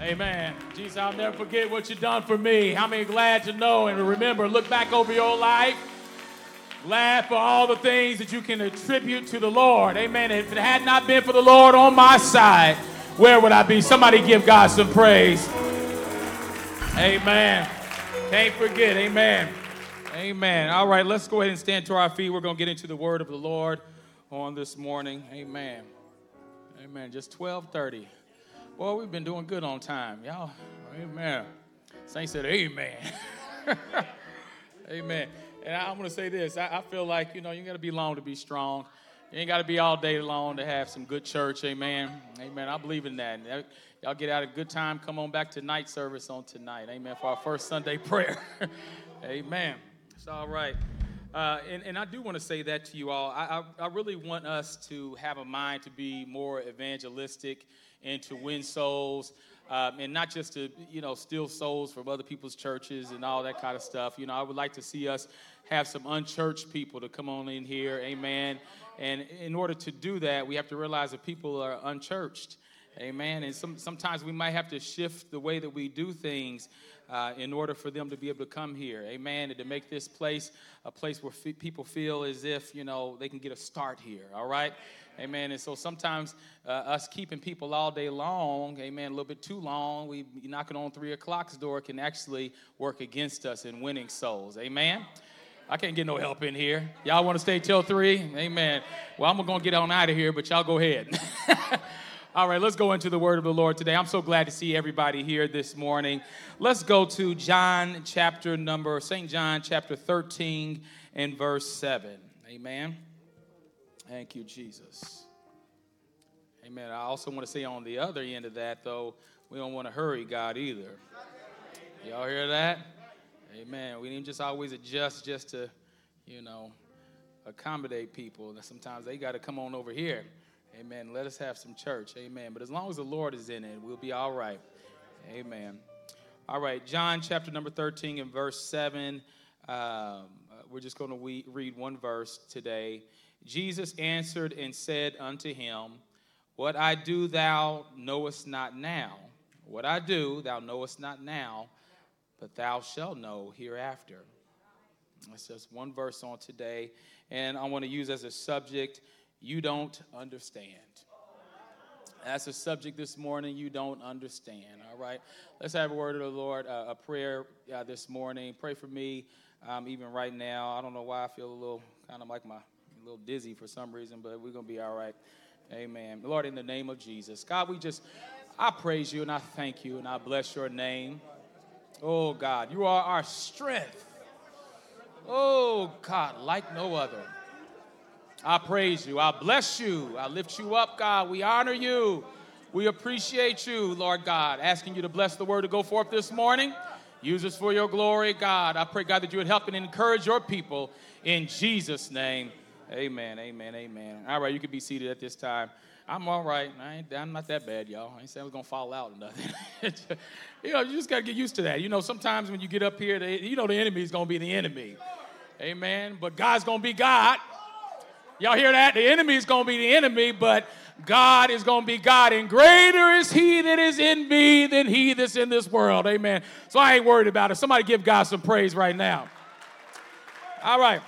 Amen. Jesus, I'll never forget what you've done for me. How many glad to know and remember, look back over your life. Glad for all the things that you can attribute to the Lord. Amen. If it had not been for the Lord on my side, where would I be? Somebody give God some praise. Amen. Can't forget. Amen. Amen. All right, let's go ahead and stand to our feet. We're going to get into the word of the Lord on this morning. Amen. Amen. Just 12:30. Boy, we've been doing good on time, y'all. Amen. Saint said amen. Amen. And I want to say this. I feel like, you ain't got to be long to be strong. You ain't got to be all day long to have some good church. Amen. Amen. I believe in that. And y'all get out a good time. Come on back to night service on tonight. Amen. For our first Sunday prayer. Amen. It's all right. And I do want to say that to you all. I really want us to have a mind to be more evangelistic and to win souls. And not just to, steal souls from other people's churches and all that kind of stuff. I would like to see us have some unchurched people to come on in here. Amen. And in order to do that, we have to realize that people are unchurched. Amen. And sometimes we might have to shift the way that we do things in order for them to be able to come here. Amen. And to make this place a place where people feel as if, they can get a start here. All right. Amen. And so sometimes us keeping people all day long, amen, a little bit too long, we knocking on 3 o'clock's door can actually work against us in winning souls. Amen. I can't get no help in here. Y'all want to stay till 3? Amen. Well, I'm going to get on out of here, but y'all go ahead. All right, let's go into the word of the Lord today. I'm so glad to see everybody here this morning. Let's go to St. John chapter 13 and verse 7. Amen. Thank you, Jesus. Amen. I also want to say on the other end of that, though, we don't want to hurry God either. Y'all hear that? Amen. We didn't just always adjust just to, accommodate people. And sometimes they got to come on over here. Amen. Let us have some church. Amen. But as long as the Lord is in it, we'll be all right. Amen. All right. John chapter number 13 and verse 7. We're just going to read one verse today. Jesus answered and said unto him, What I do thou knowest not now. What I do thou knowest not now, but thou shalt know hereafter. That's just one verse on today. And I want to use as a subject, you don't understand. That's a subject this morning, you don't understand. All right. Let's have a word of the Lord, a prayer this morning. Pray for me even right now. I don't know why I feel a little kind of like a little dizzy for some reason, but we're going to be all right. Amen. Lord, in the name of Jesus. God, I praise you and I thank you and I bless your name. Oh, God, you are our strength. Oh, God, like no other. I praise you. I bless you. I lift you up, God. We honor you. We appreciate you, Lord God, asking you to bless the word to go forth this morning. Use us for your glory, God. I pray, God, that you would help and encourage your people in Jesus' name. Amen, amen, amen. All right, you can be seated at this time. I'm all right. I'm not that bad, y'all. I ain't saying I was going to fall out or nothing. You just got to get used to that. Sometimes when you get up here, the enemy is going to be the enemy. Amen. But God's going to be God. Y'all hear that? The enemy is going to be the enemy, but God is going to be God. And greater is he that is in me than he that's in this world. Amen. So I ain't worried about it. Somebody give God some praise right now. All right.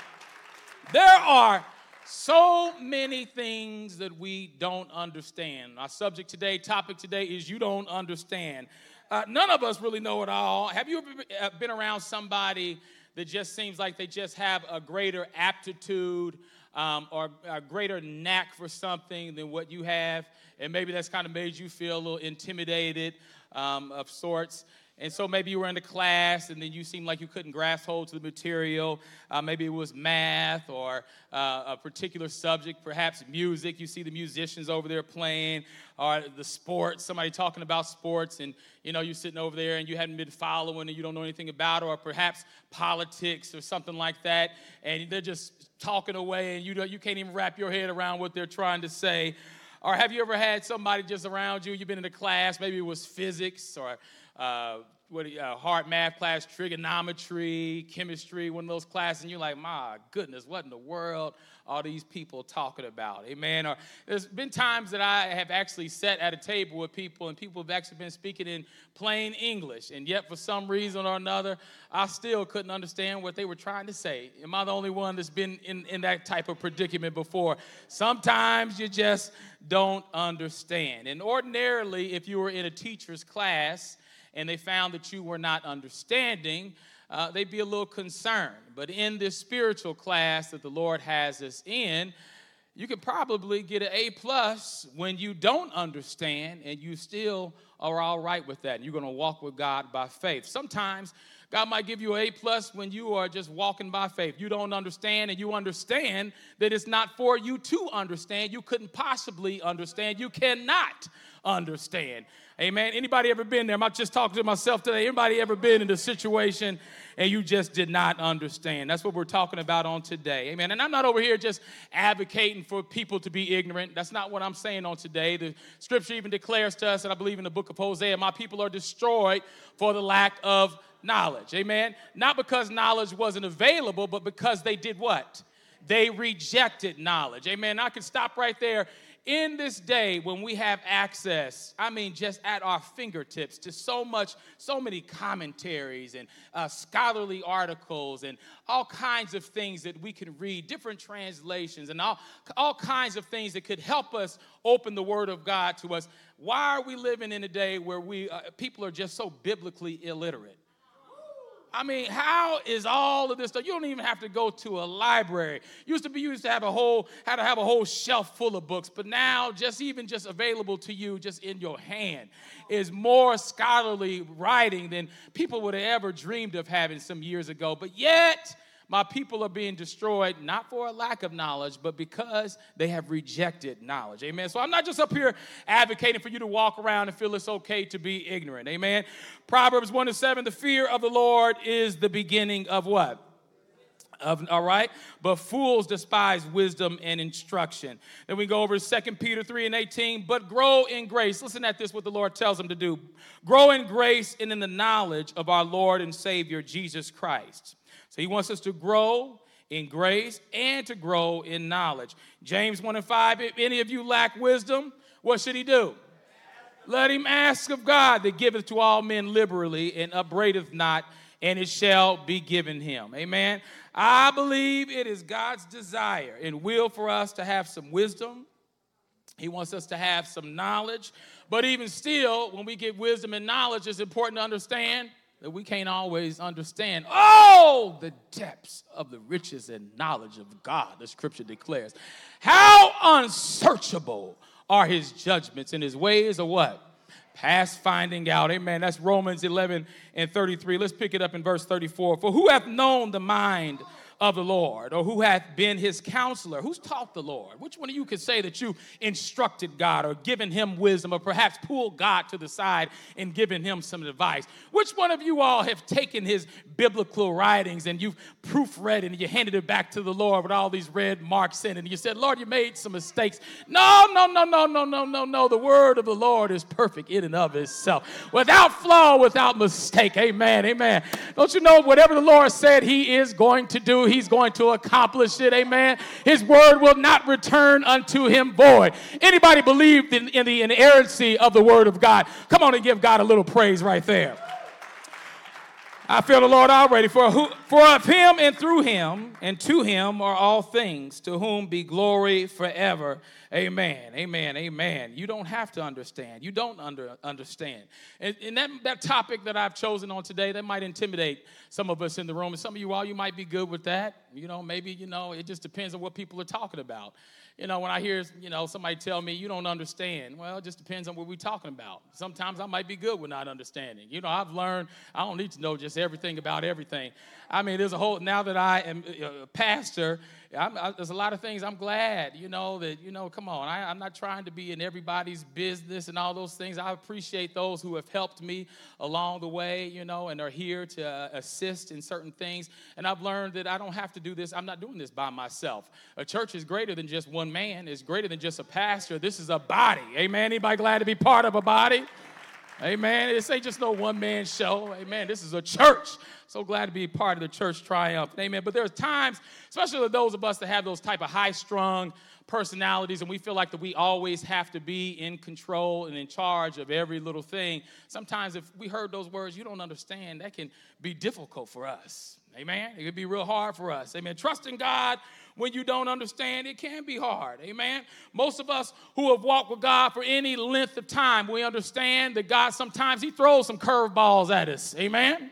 There are so many things that we don't understand. Our topic today is you don't understand. None of us really know it all. Have you ever been around somebody that just seems like they just have a greater aptitude or a greater knack for something than what you have? And maybe that's kind of made you feel a little intimidated of sorts. And so maybe you were in the class and then you seemed like you couldn't grasp hold to the material. Maybe it was math or a particular subject, perhaps music. You see the musicians over there playing, or the sports, somebody talking about sports, and you're sitting over there and you haven't been following and you don't know anything about it, or perhaps politics or something like that, and they're just talking away and you can't even wrap your head around what they're trying to say. Or have you ever had somebody just around you, you've been in a class, maybe it was physics or hard math class, trigonometry, chemistry, one of those classes, and you're like, my goodness, what in the world are these people talking about? Amen. Or there's been times that I have actually sat at a table with people, and people have actually been speaking in plain English, and yet for some reason or another, I still couldn't understand what they were trying to say. Am I the only one that's been in that type of predicament before? Sometimes you just don't understand. And ordinarily, if you were in a teacher's class, and they found that you were not understanding, they'd be a little concerned. But in this spiritual class that the Lord has us in, you could probably get an A+ when you don't understand and you still are all right with that. And you're going to walk with God by faith. Sometimes God might give you an A+ when you are just walking by faith. You don't understand, and you understand that it's not for you to understand. You couldn't possibly understand. You cannot understand. Amen. Anybody ever been there? I'm not just talking to myself today. Anybody ever been in a situation and you just did not understand? That's what we're talking about on today. Amen. And I'm not over here just advocating for people to be ignorant. That's not what I'm saying on today. The scripture even declares to us, and I believe in the book of Hosea, my people are destroyed for the lack of knowledge. Amen. Not because knowledge wasn't available, but because they did what? They rejected knowledge. Amen. I could stop right there. In this day when we have access, I mean just at our fingertips, to so many commentaries and scholarly articles and all kinds of things that we can read, different translations and all kinds of things that could help us open the Word of God to us, why are we living in a day where people are just so biblically illiterate? I mean, how is all of this stuff? You don't even have to go to a library. Used to have a whole shelf full of books, but now just available to you just in your hand is more scholarly writing than people would have ever dreamed of having some years ago. But yet, my people are being destroyed, not for a lack of knowledge, but because they have rejected knowledge. Amen. So I'm not just up here advocating for you to walk around and feel it's okay to be ignorant. Amen. Proverbs 1:7, the fear of the Lord is the beginning of what? All right? But fools despise wisdom and instruction. Then we go over to 2 Peter 3:18, but grow in grace. Listen at this, what the Lord tells them to do. Grow in grace and in the knowledge of our Lord and Savior, Jesus Christ. So he wants us to grow in grace and to grow in knowledge. James 1:5, if any of you lack wisdom, what should he do? Let him ask of God that giveth to all men liberally and upbraideth not, and it shall be given him. Amen. I believe it is God's desire and will for us to have some wisdom. He wants us to have some knowledge. But even still, when we get wisdom and knowledge, it's important to understand that we can't always understand all the depths of the riches and knowledge of God, the scripture declares. How unsearchable are his judgments, and his ways are what? Past finding out. Amen. That's Romans 11:33. Let's pick it up in verse 34. For who hath known the mind of the Lord, or who hath been his counselor? Who's taught the Lord? Which one of you could say that you instructed God or given him wisdom, or perhaps pulled God to the side and given him some advice? Which one of you all have taken his biblical writings and you've proofread it and you handed it back to the Lord with all these red marks in it and you said, Lord, you made some mistakes? No. The word of the Lord is perfect in and of itself, without flaw, without mistake. Amen, amen. Don't you know whatever the Lord said he is going to do, he's going to accomplish it. Amen. His word will not return unto him void. Anybody believed in the inerrancy of the word of God? Come on and give God a little praise right there. I feel the Lord already. For of him and through him and to him are all things, to whom be glory forever. Amen, amen, amen. You don't have to understand. You don't understand. And that topic that I've chosen on today, that might intimidate some of us in the room. And some of you all, you might be good with that. Maybe, it just depends on what people are talking about. When I hear, somebody tell me, you don't understand. Well, it just depends on what we're talking about. Sometimes I might be good with not understanding. I've learned I don't need to know just everything about everything. There's a whole, now that I am a pastor, there's a lot of things I'm glad, come on. I'm not trying to be in everybody's business and all those things. I appreciate those who have helped me along the way, and are here to assist in certain things. And I've learned that I don't have to do this. I'm not doing this by myself. A church is greater than just one man. It's greater than just a pastor. This is a body. Amen. Anybody glad to be part of a body? Amen. This ain't just no one-man show. Amen. This is a church. So glad to be part of the church triumph. Amen. But there are times, especially those of us that have those type of high-strung personalities, and we feel like that we always have to be in control and in charge of every little thing. Sometimes if we heard those words, you don't understand, that can be difficult for us. Amen. It could be real hard for us. Amen. Trusting God when you don't understand, it can be hard. Amen. Most of us who have walked with God for any length of time, we understand that God sometimes he throws some curveballs at us. Amen.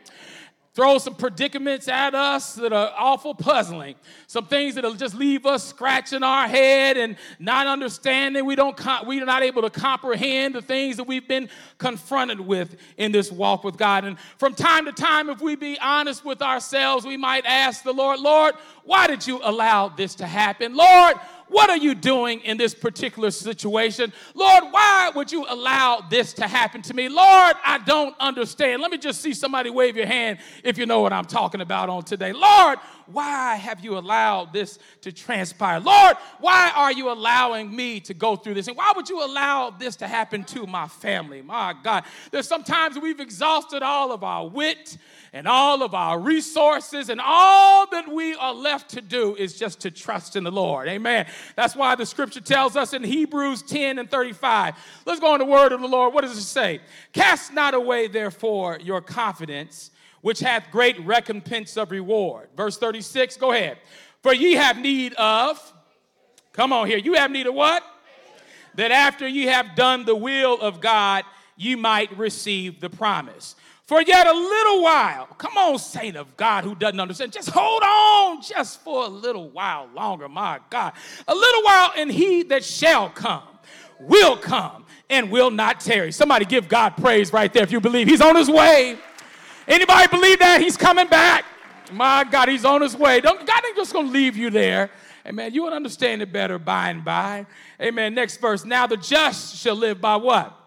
Throw some predicaments at us that are awful puzzling, some things that will just leave us scratching our head and not understanding. We're not able to comprehend the things that we've been confronted with in this walk with God. And from time to time, if we be honest with ourselves, we might ask the Lord, Lord, why did you allow this to happen? Lord, what are you doing in this particular situation? Lord, why would you allow this to happen to me? Lord, I don't understand. Let me just see somebody wave your hand if you know what I'm talking about on today. Lord, why have you allowed this to transpire? Lord, why are you allowing me to go through this? And why would you allow this to happen to my family? My God, there's sometimes we've exhausted all of our wit and all of our resources, and all that we are left to do is just to trust in the Lord. Amen. That's why the scripture tells us in Hebrews 10:35. Let's go on the word of the Lord. What does it say? Cast not away, therefore, your confidence, which hath great recompense of reward. Verse 36, go ahead. For ye have need of, come on here, you have need of what? That after ye have done the will of God, ye might receive the promise. For yet a little while, come on, saint of God who doesn't understand, just hold on just for a little while longer, my God. A little while, and he that shall come will come and will not tarry. Somebody give God praise right there if you believe he's on his way. Anybody believe that? He's coming back. My God, he's on his way. God ain't just going to leave you there. Amen. You will understand it better by and by. Amen. Next verse. Now the just shall live by what?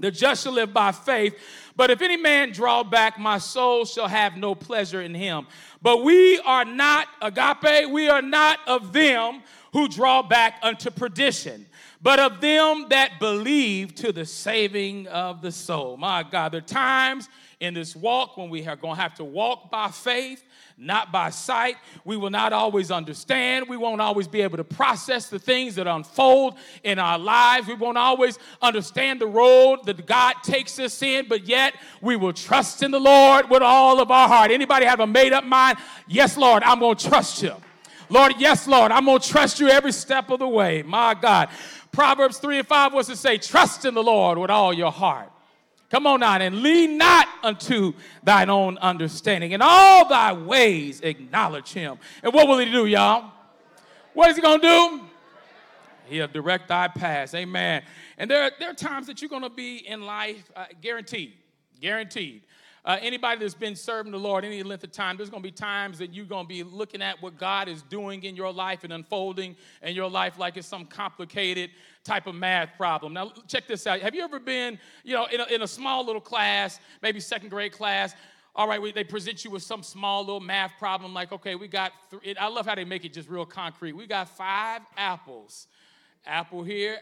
The just shall live by faith. But if any man draw back, my soul shall have no pleasure in him. But we are not, agape, we are not of them who draw back unto perdition, but of them that believe to the saving of the soul. My God, there are times in this walk when we are going to have to walk by faith, not by sight. We will not always understand. We won't always be able to process the things that unfold in our lives. We won't always understand the road that God takes us in, but yet we will trust in the Lord with all of our heart. Anybody have a made-up mind? Yes, Lord, I'm going to trust you. Lord, yes, Lord, I'm going to trust you every step of the way. My God. Proverbs 3:5 was to say, trust in the Lord with all your heart. Come on now, and lean not unto thine own understanding. In all thy ways acknowledge him. And what will he do, y'all? What is he going to do? He'll direct thy paths. Amen. And there are times that you're going to be in life, guaranteed. Guaranteed. Anybody that's been serving the Lord any length of time, there's going to be times that you're going to be looking at what God is doing in your life and unfolding in your life like it's some complicated type of math problem. Now, check this out. Have you ever been, in a small little class, maybe second grade class? All right, they present you with some small little math problem like, okay, we got, I love how they make it just real concrete. We got 5 apples. Apple here,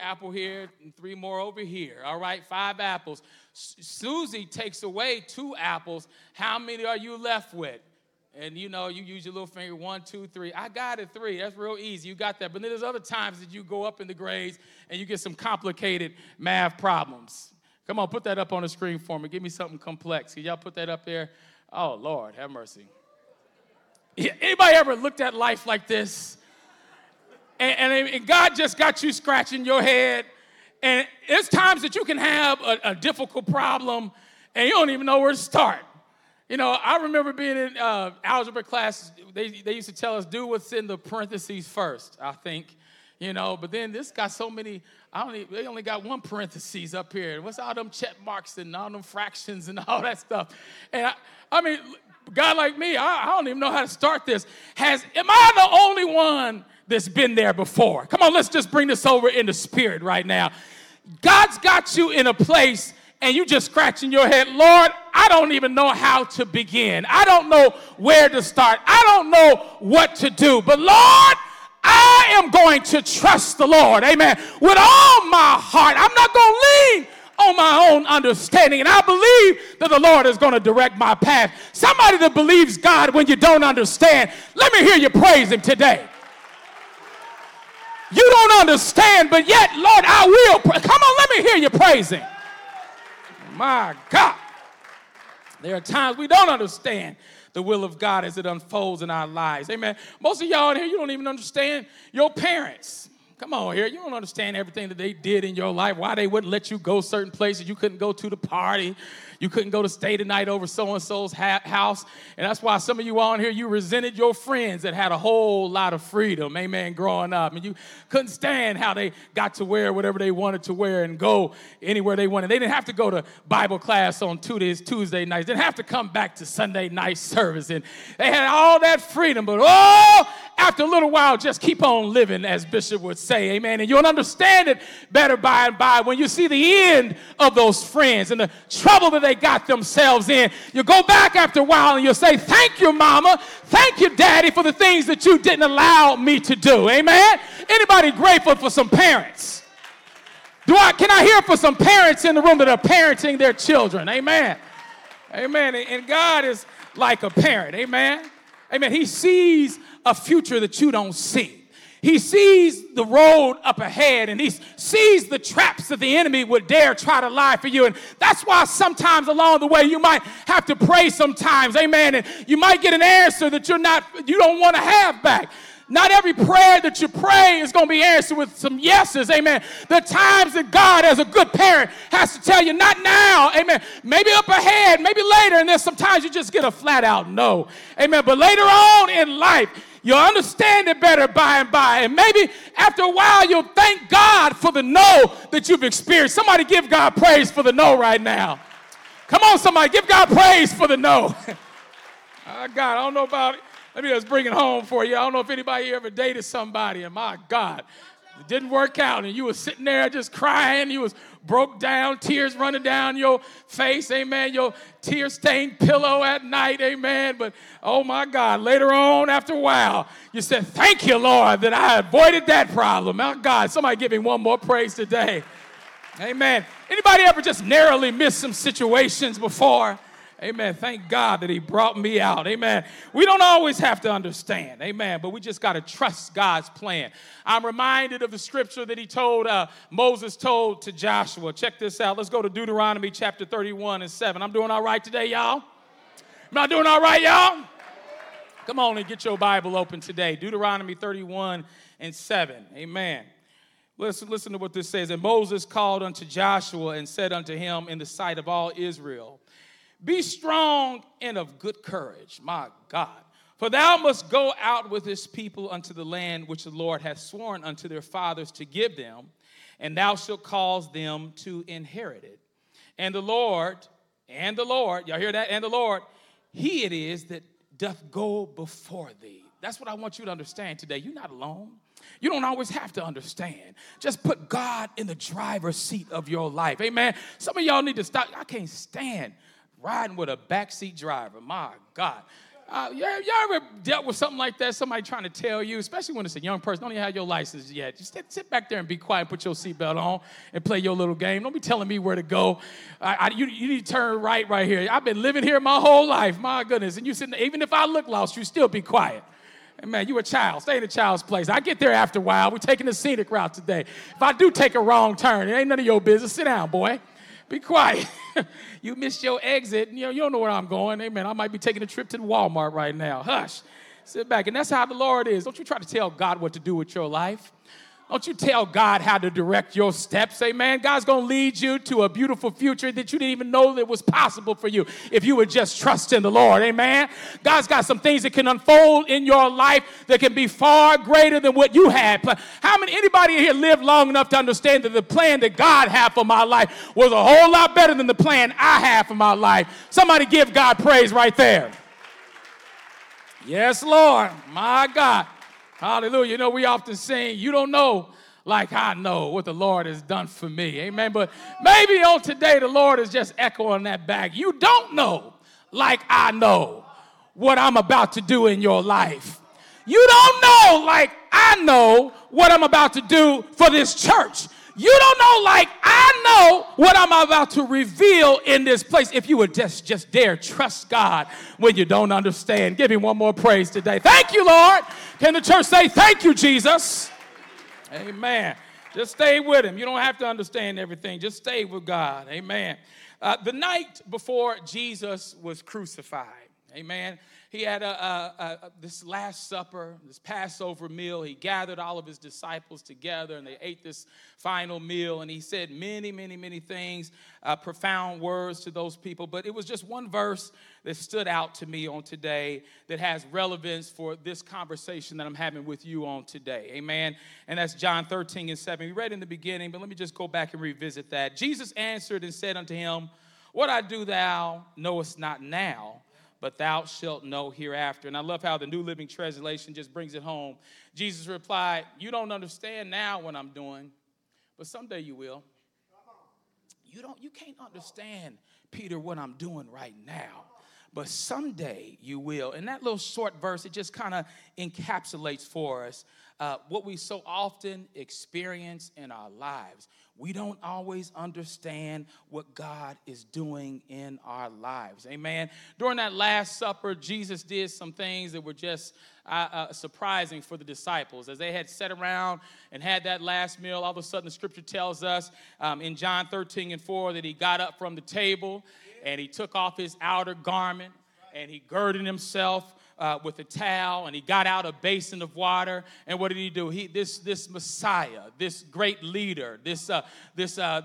and 3 more over here. All right, 5 apples. Susie takes away 2 apples. How many are you left with? And, you use your little finger, 1, 2, 3. I got it, 3. That's real easy. You got that. But then there's other times that you go up in the grades and you get some complicated math problems. Come on, put that up on the screen for me. Give me something complex. Can y'all put that up there? Oh, Lord, have mercy. Yeah, anybody ever looked at life like this? And God just got you scratching your head. And there's times that you can have a difficult problem and you don't even know where to start. I remember being in algebra class. They used to tell us, do what's in the parentheses first, I think. But then this got so many, they only got 1 parentheses up here. What's all them check marks and all them fractions and all that stuff? And I mean, God like me, I don't even know how to start this. Am I the only one that's been there before? Come on, let's just bring this over in the spirit right now. God's got you in a place and you just scratching your head. Lord, I don't even know how to begin. I don't know where to start. I don't know what to do. But Lord, I am going to trust the Lord, amen, with all my heart. I'm not going to lean on my own understanding. And I believe that the Lord is going to direct my path. Somebody that believes God when you don't understand, let me hear you praise him today. You don't understand, but yet, Lord, I will. Come on, let me hear you praise him. My God. There are times we don't understand the will of God as it unfolds in our lives. Amen. Most of y'all in here, you don't even understand your parents. Come on here. You don't understand everything that they did in your life, why they wouldn't let you go certain places. You couldn't go to the party. You couldn't go to stay the night over so-and-so's house. And that's why some of you all in here, you resented your friends that had a whole lot of freedom, amen, growing up. And you couldn't stand how they got to wear whatever they wanted to wear and go anywhere they wanted. They didn't have to go to Bible class on Tuesday nights. They didn't have to come back to Sunday night service. And they had all that freedom. But, after a little while, just keep on living, as Bishop would say, amen. And you'll understand it better by and by when you see the end of those friends and the trouble that they got themselves in. You'll go back after a while and you'll say, thank you, mama. Thank you, daddy, for the things that you didn't allow me to do, amen. Anybody grateful for some parents? Can I hear for some parents in the room that are parenting their children, amen? Amen. And God is like a parent, amen. Amen. He sees a future that you don't see. He sees the road up ahead, and he sees the traps that the enemy would dare try to lie for you. And that's why sometimes along the way you might have to pray sometimes, amen, and you might get an answer that you don't want to have back. Not every prayer that you pray is going to be answered with some yeses, amen. The times that God, as a good parent, has to tell you, not now, amen. Maybe up ahead, maybe later, and then sometimes you just get a flat-out no, amen. But later on in life, you'll understand it better by and by. And maybe after a while, you'll thank God for the no that you've experienced. Somebody give God praise for the no right now. Come on, somebody, give God praise for the no. Oh, God, I don't know about it. Let me just bring it home for you. I don't know if anybody here ever dated somebody, and my God, it didn't work out, and you was sitting there just crying. You was broke down, tears running down your face, amen, your tear-stained pillow at night, amen. But, oh, my God, later on, after a while, you said, thank you, Lord, that I avoided that problem. My God, somebody give me one more praise today. Amen. Anybody ever just narrowly missed some situations before? Amen. Thank God that he brought me out. Amen. We don't always have to understand. Amen. But we just got to trust God's plan. I'm reminded of the scripture that he told, Moses told to Joshua. Check this out. Let's go to Deuteronomy chapter 31:7. I'm doing all right today, y'all? I'm not doing all right, y'all? Come on and get your Bible open today. Deuteronomy 31:7. Amen. Listen to what this says. And Moses called unto Joshua and said unto him in the sight of all Israel, be strong and of good courage, my God, for thou must go out with this people unto the land which the Lord hath sworn unto their fathers to give them, and thou shalt cause them to inherit it. And the Lord, y'all hear that? And the Lord, he it is that doth go before thee. That's what I want you to understand today. You're not alone. You don't always have to understand. Just put God in the driver's seat of your life. Amen. Some of y'all need to stop. I can't stand riding with a backseat driver, my God. Y'all ever dealt with something like that? Somebody trying to tell you, especially when it's a young person, don't even have your license yet. Just sit back there and be quiet, put your seatbelt on, and play your little game. Don't be telling me where to go. You need to turn right here. I've been living here my whole life, my goodness. And you sitting there, even if I look lost, you still be quiet. Man, you a child. Stay in a child's place. I get there after a while. We're taking the scenic route today. If I do take a wrong turn, it ain't none of your business. Sit down, boy. Be quiet. You missed your exit. You don't know where I'm going. Amen. I might be taking a trip to Walmart right now. Hush. Sit back. And that's how the Lord is. Don't you try to tell God what to do with your life. Don't you tell God how to direct your steps. Amen. God's going to lead you to a beautiful future that you didn't even know that was possible for you if you would just trust in the Lord. Amen. God's got some things that can unfold in your life that can be far greater than what you had. Anybody here lived long enough to understand that the plan that God had for my life was a whole lot better than the plan I had for my life? Somebody give God praise right there. Yes, Lord. My God. Hallelujah. We often sing, you don't know like I know what the Lord has done for me. Amen. But maybe on today, the Lord is just echoing that back. You don't know like I know what I'm about to do in your life. You don't know like I know what I'm about to do for this church. You don't know like I know what I'm about to reveal in this place. If you would just dare trust God when you don't understand. Give him one more praise today. Thank you, Lord. Can the church say thank you, Jesus? Amen. Just stay with him. You don't have to understand everything. Just stay with God. Amen. The night before Jesus was crucified, amen, he had this Last Supper, this Passover meal. He gathered all of his disciples together, and they ate this final meal. And he said many, many, many things, profound words to those people. But it was just one verse that stood out to me on today that has relevance for this conversation that I'm having with you on today. Amen. And that's John 13:7. We read in the beginning, but let me just go back and revisit that. Jesus answered and said unto him, "What I do thou knowest not now, but thou shalt know hereafter." And I love how the New Living Translation just brings it home. Jesus replied, "You don't understand now what I'm doing, but someday you will." You can't understand, Peter, what I'm doing right now, but someday you will. And that little short verse, it just kind of encapsulates for us what we so often experience in our lives. We don't always understand what God is doing in our lives. Amen. During that Last Supper, Jesus did some things that were just surprising for the disciples. As they had sat around and had that last meal, all of a sudden the scripture tells us in John 13:4 that he got up from the table and he took off his outer garment and he girded himself with a towel, and he got out a basin of water. And what did he do? This Messiah, this great leader, this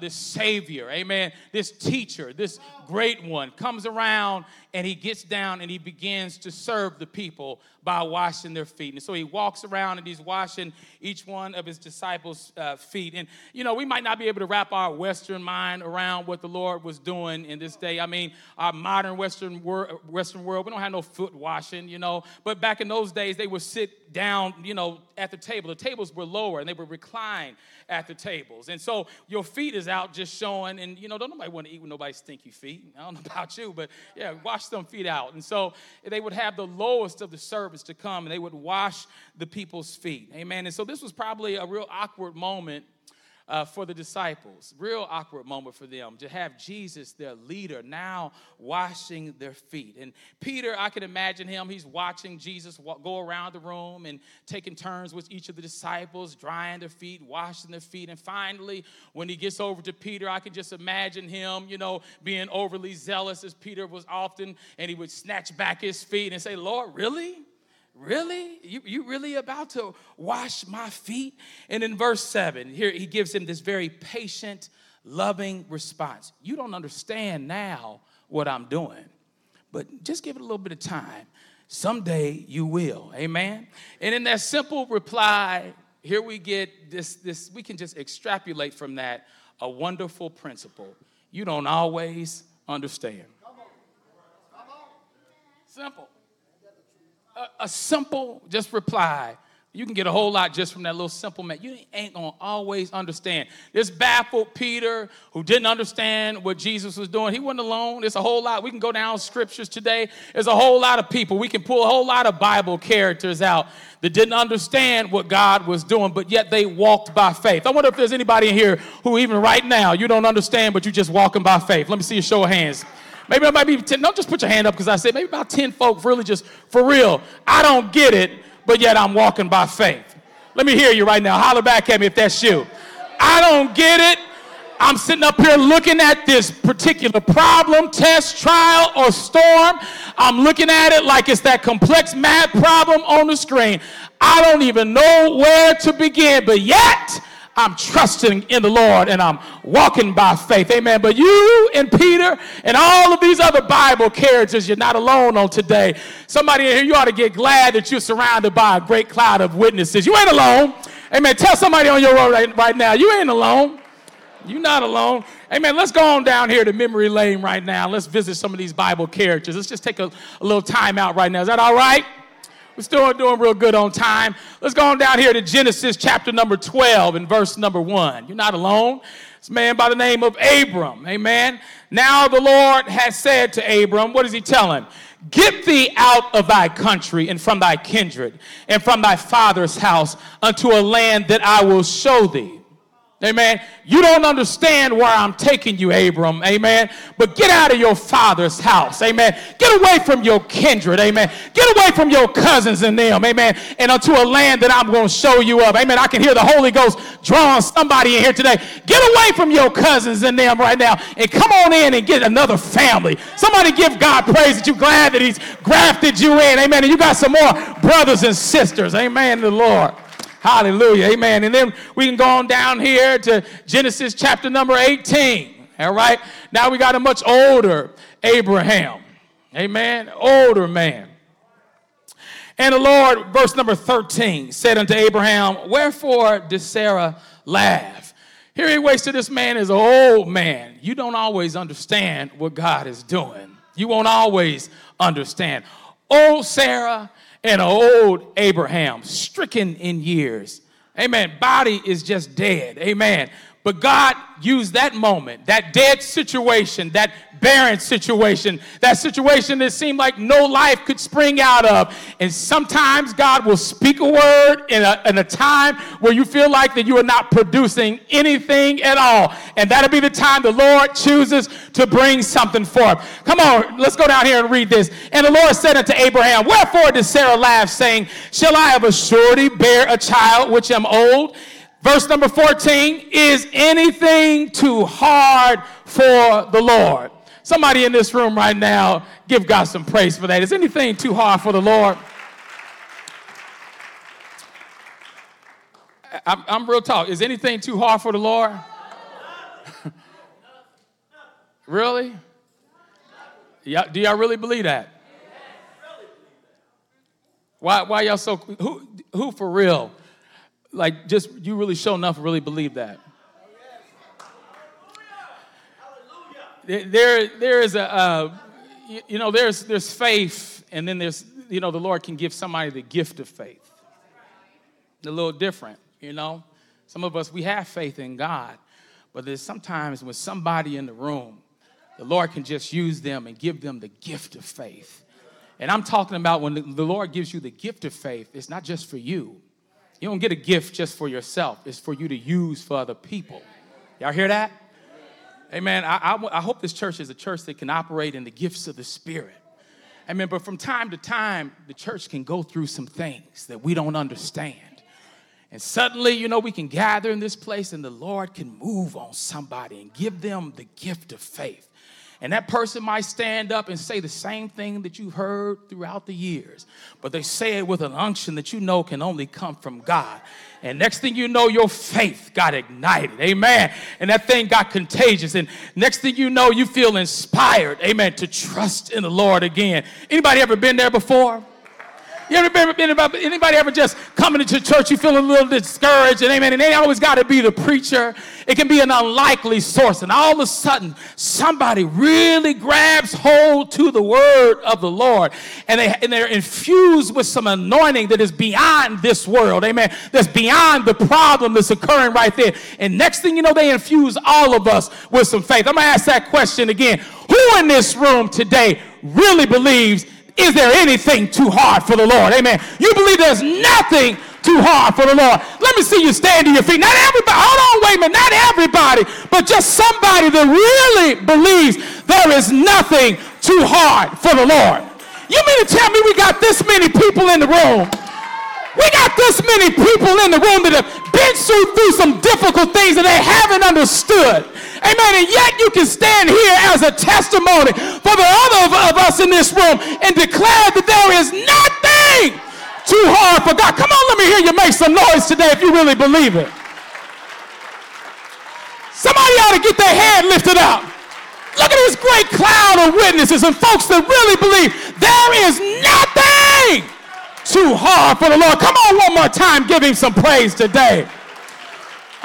Savior, amen, this teacher, this great one, comes around and he gets down and he begins to serve the people by washing their feet. And so he walks around and he's washing each one of his disciples' feet. And, you know, we might not be able to wrap our Western mind around what the Lord was doing in this day. I mean, our modern Western world, we don't have no foot washing, you know. But back in those days, they would sit down, you know, at the table. The tables were lower, and they would recline at the tables. And so your feet is out just showing, and, you know, don't nobody want to eat with nobody's stinky feet. I don't know about you, but, yeah, wash them feet out. And so they would have the lowest of the servants to come, and they would wash the people's feet. Amen. And so this was probably a real awkward moment for the disciples, real awkward moment for them to have Jesus, their leader, now washing their feet. And Peter, I can imagine him, he's watching Jesus go around the room and taking turns with each of the disciples, drying their feet, washing their feet. And finally, when he gets over to Peter, I can just imagine him, you know, being overly zealous as Peter was often, and he would snatch back his feet and say, "Lord, really? Really? You really about to wash my feet?" And in verse 7, here he gives him this very patient, loving response. "You don't understand now what I'm doing, but just give it a little bit of time. Someday you will." Amen. And in that simple reply, here we get this we can just extrapolate from that a wonderful principle. You don't always understand. Simple. A simple just reply. You can get a whole lot just from that little simple man. You ain't going to always understand. This baffled Peter, who didn't understand what Jesus was doing, he wasn't alone. There's a whole lot. We can go down scriptures today. There's a whole lot of people. We can pull a whole lot of Bible characters out that didn't understand what God was doing, but yet they walked by faith. I wonder if there's anybody in here who even right now, you don't understand, but you're just walking by faith. Let me see a show of hands. Maybe I might be 10. Don't just put your hand up because I said maybe about 10 folk really just for real. I don't get it, but yet I'm walking by faith. Let me hear you right now. Holler back at me if that's you. I don't get it. I'm sitting up here looking at this particular problem, test, trial, or storm. I'm looking at it like it's that complex math problem on the screen. I don't even know where to begin, but yet I'm trusting in the Lord, and I'm walking by faith. Amen. But you and Peter and all of these other Bible characters, you're not alone on today. Somebody in here, you ought to get glad that you're surrounded by a great cloud of witnesses. You ain't alone. Amen. Tell somebody on your road right now, you ain't alone. You're not alone. Amen. Let's go on down here to memory lane right now. Let's visit some of these Bible characters. Let's just take a little time out right now. Is that all right? We're still doing real good on time. Let's go on down here to Genesis chapter number 12 and verse number 1. You're not alone. This man by the name of Abram, amen. Now the Lord has said to Abram, what does he tell him? "Get thee out of thy country and from thy kindred and from thy father's house unto a land that I will show thee." Amen. You don't understand where I'm taking you, Abram. Amen. But get out of your father's house. Amen. Get away from your kindred. Amen. Get away from your cousins and them. Amen. And unto a land that I'm going to show you of. Amen. I can hear the Holy Ghost drawing somebody in here today. Get away from your cousins and them right now and come on in and get another family. Somebody give God praise that you're glad that he's grafted you in. Amen. And you got some more brothers and sisters. Amen. The Lord. Hallelujah. Amen. And then we can go on down here to Genesis chapter number 18. All right. Now we got a much older Abraham. Amen. Older man. And the Lord, verse number 13, said unto Abraham, wherefore did Sarah laugh? Here he waits till this man is an old man. You don't always understand what God is doing. You won't always understand. Old Sarah and an old Abraham, stricken in years. Amen. Body is just dead. Amen. But God used that moment, that dead situation, that barren situation, that situation that seemed like no life could spring out of. And sometimes God will speak a word in a time where you feel like that you are not producing anything at all. And that'll be the time the Lord chooses to bring something forth. Come on, let's go down here and read this. And the Lord said unto Abraham, wherefore did Sarah laugh, saying, shall I of a surety bear a child which am old? Verse number 14, is anything too hard for the Lord? Somebody in this room right now, give God some praise for that. Is anything too hard for the Lord? I'm real talk. Is anything too hard for the Lord? Really? Yeah, do y'all really believe that? Why y'all so, who for real? Like, just, you really show enough, really believe that. There is a, you know, there's faith, and then there's, you know, the Lord can give somebody the gift of faith. A little different, you know. Some of us, we have faith in God, but there's sometimes when somebody in the room, the Lord can just use them and give them the gift of faith. And I'm talking about when the Lord gives you the gift of faith, it's not just for you. You don't get a gift just for yourself. It's for you to use for other people. Y'all hear that? Amen. I hope this church is a church that can operate in the gifts of the Spirit. Amen. But from time to time, the church can go through some things that we don't understand. And suddenly, you know, we can gather in this place and the Lord can move on somebody and give them the gift of faith. And that person might stand up and say the same thing that you've heard throughout the years, but they say it with an unction that you know can only come from God. And next thing you know, your faith got ignited. Amen. And that thing got contagious. And next thing you know, you feel inspired. Amen. To trust in the Lord again. Anybody ever been there before? You ever been about anybody ever just coming into church, you feel a little discouraged, and amen, and they always got to be the preacher. It can be an unlikely source, and all of a sudden, somebody really grabs hold to the word of the Lord, and they're infused with some anointing that is beyond this world, amen, that's beyond the problem that's occurring right there. And next thing you know, they infuse all of us with some faith. I'm going to ask that question again. Who in this room today really believes, is there anything too hard for the Lord? Amen. You believe there's nothing too hard for the Lord. Let me see you stand to your feet. Not everybody. Hold on, wait a minute. Not everybody, but just somebody that really believes there is nothing too hard for the Lord. You mean to tell me we got this many people in the room? We got this many people in the room that have been through some difficult things that they haven't understood. Amen. And yet you can stand here as a testimony for the other of us in this room and declare that there is nothing too hard for God. Come on, let me hear you make some noise today if you really believe it. Somebody ought to get their hand lifted up. Look at this great cloud of witnesses and folks that really believe there is nothing too hard for the Lord. Come on, one more time. Give him some praise today.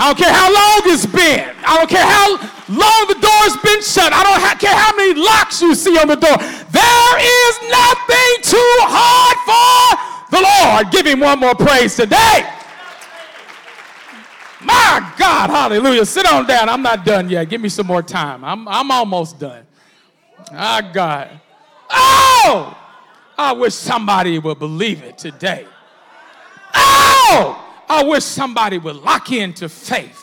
I don't care how long it's been. I don't care how long the door's been shut. I don't care how many locks you see on the door. There is nothing too hard for the Lord. Give him one more praise today. My God, hallelujah. Sit on down. I'm not done yet. Give me some more time. I'm almost done. My God. Oh! I wish somebody would believe it today. Oh, I wish somebody would lock into faith.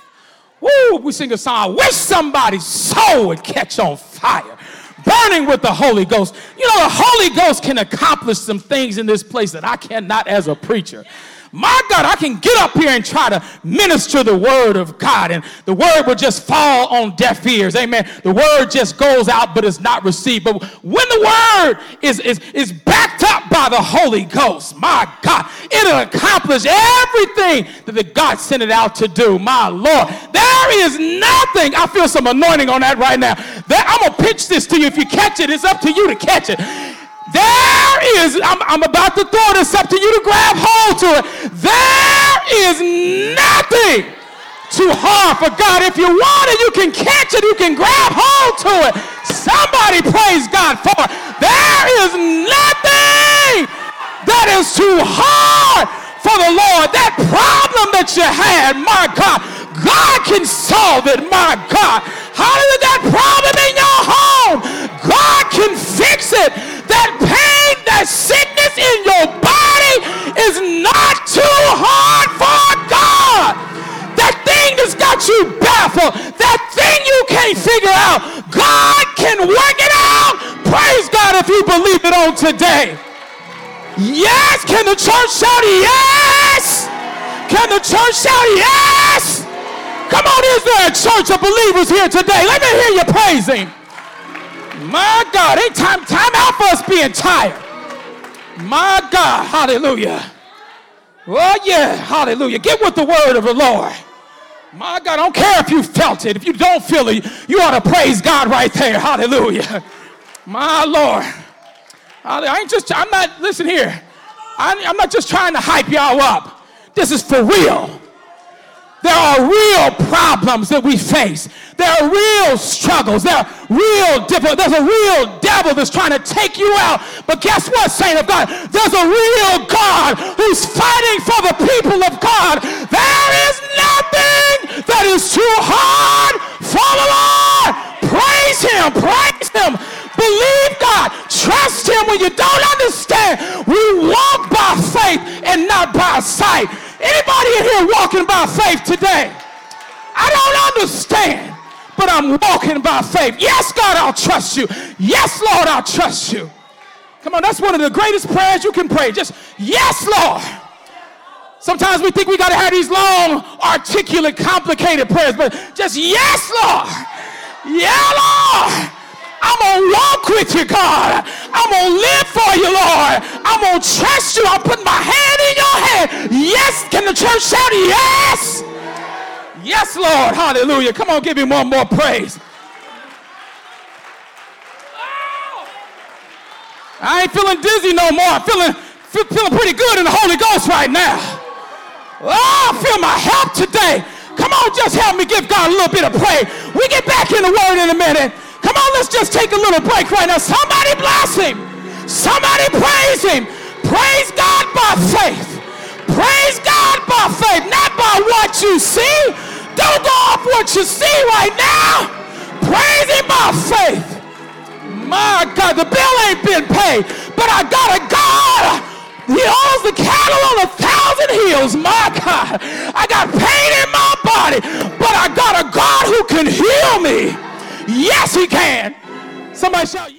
Woo! We sing a song, I wish somebody's soul would catch on fire. Burning with the Holy Ghost. You know, the Holy Ghost can accomplish some things in this place that I cannot as a preacher. My God, I can get up here and try to minister the word of God, and the word will just fall on deaf ears. Amen. The word just goes out, but it's not received. But when the word is backed up by the Holy Ghost, my God, it'll accomplish everything that the God sent it out to do. My Lord, there is nothing. I feel some anointing on that right now. I'm going to pitch this to you. If you catch it, it's up to you to catch it. I'm about to throw this up to you to grab hold to it. There is nothing too hard for God. If you want it, you can catch it. You can grab hold to it. Somebody praise God for it. There is nothing that is too hard for the Lord. That problem that you had, my God, God can solve it, my God. Hallelujah, that problem in your home, God can fix it. That pain, that sickness in your body is not too hard for God. That thing that's got you baffled, that thing you can't figure out, God can work it out. Praise God if you believe it on today. Yes, can the church shout yes? Can the church shout yes? Come on, is there a church of believers here today? Let me hear you praise him. My God, ain't time out for us being tired. My God, hallelujah. Oh yeah, hallelujah. Get with the word of the Lord. My God, I don't care if you felt it. If you don't feel it, you ought to praise God right there. Hallelujah. My Lord. I'm not just trying to hype y'all up. This is for real. There are real problems that we face. There are real struggles. There's a real devil that's trying to take you out. But guess what, saint of God? There's a real God who's fighting for the people of God. There is nothing that is too hard for the Lord. Praise him. Praise him. Believe God. Trust him when you don't understand. We walk by faith and not by sight. Anybody in here walking by faith today? I don't understand, but I'm walking by faith. Yes, God, I'll trust you. Yes, Lord, I'll trust you. Come on, that's one of the greatest prayers you can pray. Just, yes, Lord. Sometimes we think we got to have these long, articulate, complicated prayers, but just, yes, Lord. Yeah, Lord. I'm going to walk with you, God. I'm going to live for you, Lord. I'm going to trust you. I'm putting my hand in your hand. Yes. Can the church shout yes? Yes, Lord. Hallelujah. Come on, give him one more praise. I ain't feeling dizzy no more. I'm feeling pretty good in the Holy Ghost right now. Oh, I feel my help today. Come on, just help me give God a little bit of praise. We get back in the word in a minute. Come on, let's just take a little break right now. Somebody bless him. Somebody praise him. Praise God by faith. Praise God by faith, not by what you see. Don't go off what you see right now. Praise him by faith. My God, the bill ain't been paid, but I got a God. He owns the cattle on 1,000 hills. My God, I got pain in my body, but I got a God who can heal me. Yes, he can. Somebody shout.